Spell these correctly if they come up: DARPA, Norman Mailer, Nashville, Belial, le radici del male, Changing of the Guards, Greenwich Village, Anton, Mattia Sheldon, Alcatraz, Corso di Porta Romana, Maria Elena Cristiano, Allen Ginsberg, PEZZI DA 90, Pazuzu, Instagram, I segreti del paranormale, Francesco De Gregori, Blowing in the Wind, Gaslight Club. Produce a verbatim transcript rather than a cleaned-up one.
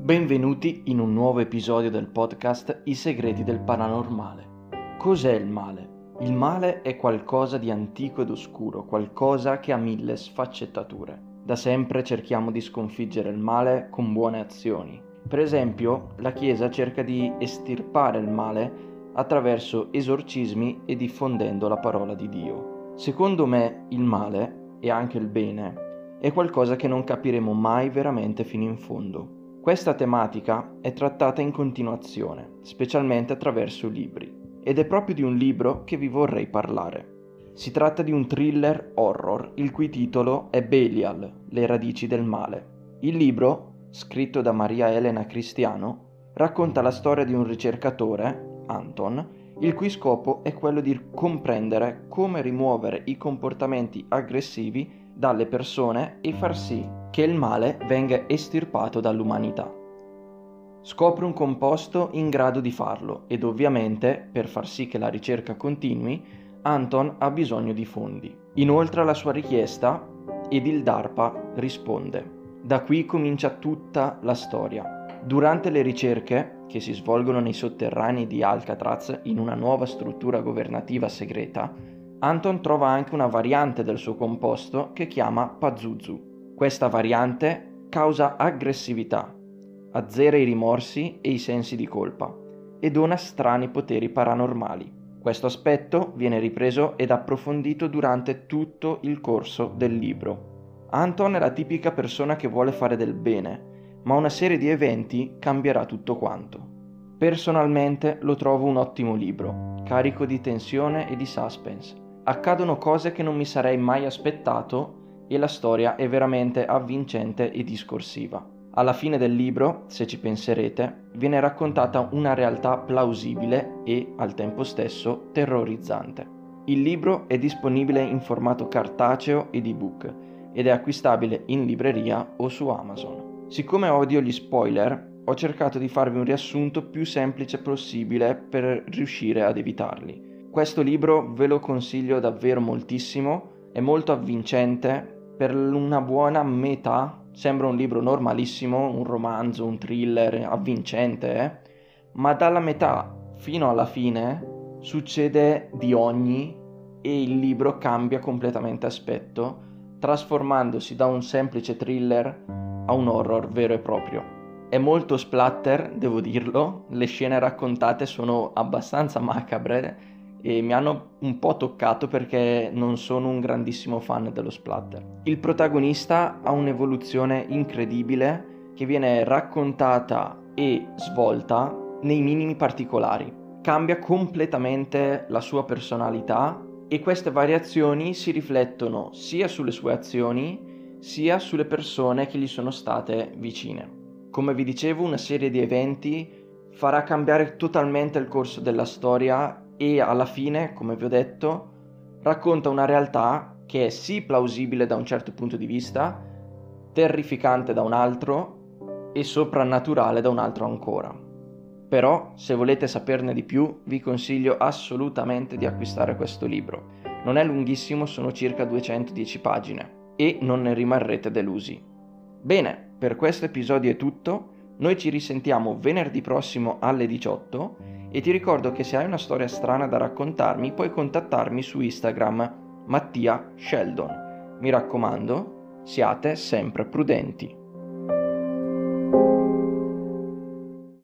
Benvenuti in un nuovo episodio del podcast I segreti del paranormale. Cos'è il male? Il male è qualcosa di antico ed oscuro, qualcosa che ha mille sfaccettature. Da sempre cerchiamo di sconfiggere il male con buone azioni. Per esempio, la Chiesa cerca di estirpare il male attraverso esorcismi e diffondendo la parola di Dio. Secondo me, il male, e anche il bene, è qualcosa che non capiremo mai veramente fino in fondo. Questa tematica è trattata in continuazione, specialmente attraverso libri, ed è proprio di un libro che vi vorrei parlare. Si tratta di un thriller horror, il cui titolo è Belial, le radici del male. Il libro, scritto da Maria Elena Cristiano, racconta la storia di un ricercatore, Anton, il cui scopo è quello di comprendere come rimuovere i comportamenti aggressivi dalle persone e far sì che il male venga estirpato dall'umanità. Scopre un composto in grado di farlo ed ovviamente, per far sì che la ricerca continui, Anton ha bisogno di fondi. Inoltre alla sua richiesta ed il DARPA risponde. Da qui comincia tutta la storia. Durante le ricerche, che si svolgono nei sotterranei di Alcatraz in una nuova struttura governativa segreta, Anton trova anche una variante del suo composto che chiama Pazuzu. Questa variante causa aggressività, azzera i rimorsi e i sensi di colpa e dona strani poteri paranormali. Questo aspetto viene ripreso ed approfondito durante tutto il corso del libro. Anton è la tipica persona che vuole fare del bene, ma una serie di eventi cambierà tutto quanto. Personalmente lo trovo un ottimo libro, carico di tensione e di suspense. Accadono cose che non mi sarei mai aspettato e la storia è veramente avvincente e discorsiva. Alla fine del libro, se ci penserete, viene raccontata una realtà plausibile e, al tempo stesso, terrorizzante. Il libro è disponibile in formato cartaceo ed ebook ed è acquistabile in libreria o su Amazon. Siccome odio gli spoiler, ho cercato di farvi un riassunto più semplice possibile per riuscire ad evitarli. Questo libro ve lo consiglio davvero moltissimo. È molto avvincente, per una buona metà, sembra un libro normalissimo, un romanzo, un thriller avvincente, eh? ma dalla metà fino alla fine succede di ogni e il libro cambia completamente aspetto, trasformandosi da un semplice thriller a un horror vero e proprio. È molto splatter, devo dirlo, le scene raccontate sono abbastanza macabre, e mi hanno un po' toccato perché non sono un grandissimo fan dello splatter. Il protagonista ha un'evoluzione incredibile che viene raccontata e svolta nei minimi particolari. Cambia completamente la sua personalità e queste variazioni si riflettono sia sulle sue azioni sia sulle persone che gli sono state vicine. Come vi dicevo, una serie di eventi farà cambiare totalmente il corso della storia e alla fine, come vi ho detto, racconta una realtà che è sì plausibile da un certo punto di vista, terrificante da un altro e soprannaturale da un altro ancora. Però, se volete saperne di più, vi consiglio assolutamente di acquistare questo libro. Non è lunghissimo, sono circa duecentodieci pagine e non ne rimarrete delusi. Bene, per questo episodio è tutto. Noi ci risentiamo venerdì prossimo alle diciotto. E ti ricordo che se hai una storia strana da raccontarmi puoi contattarmi su Instagram Mattia Sheldon. Mi raccomando, siate sempre prudenti.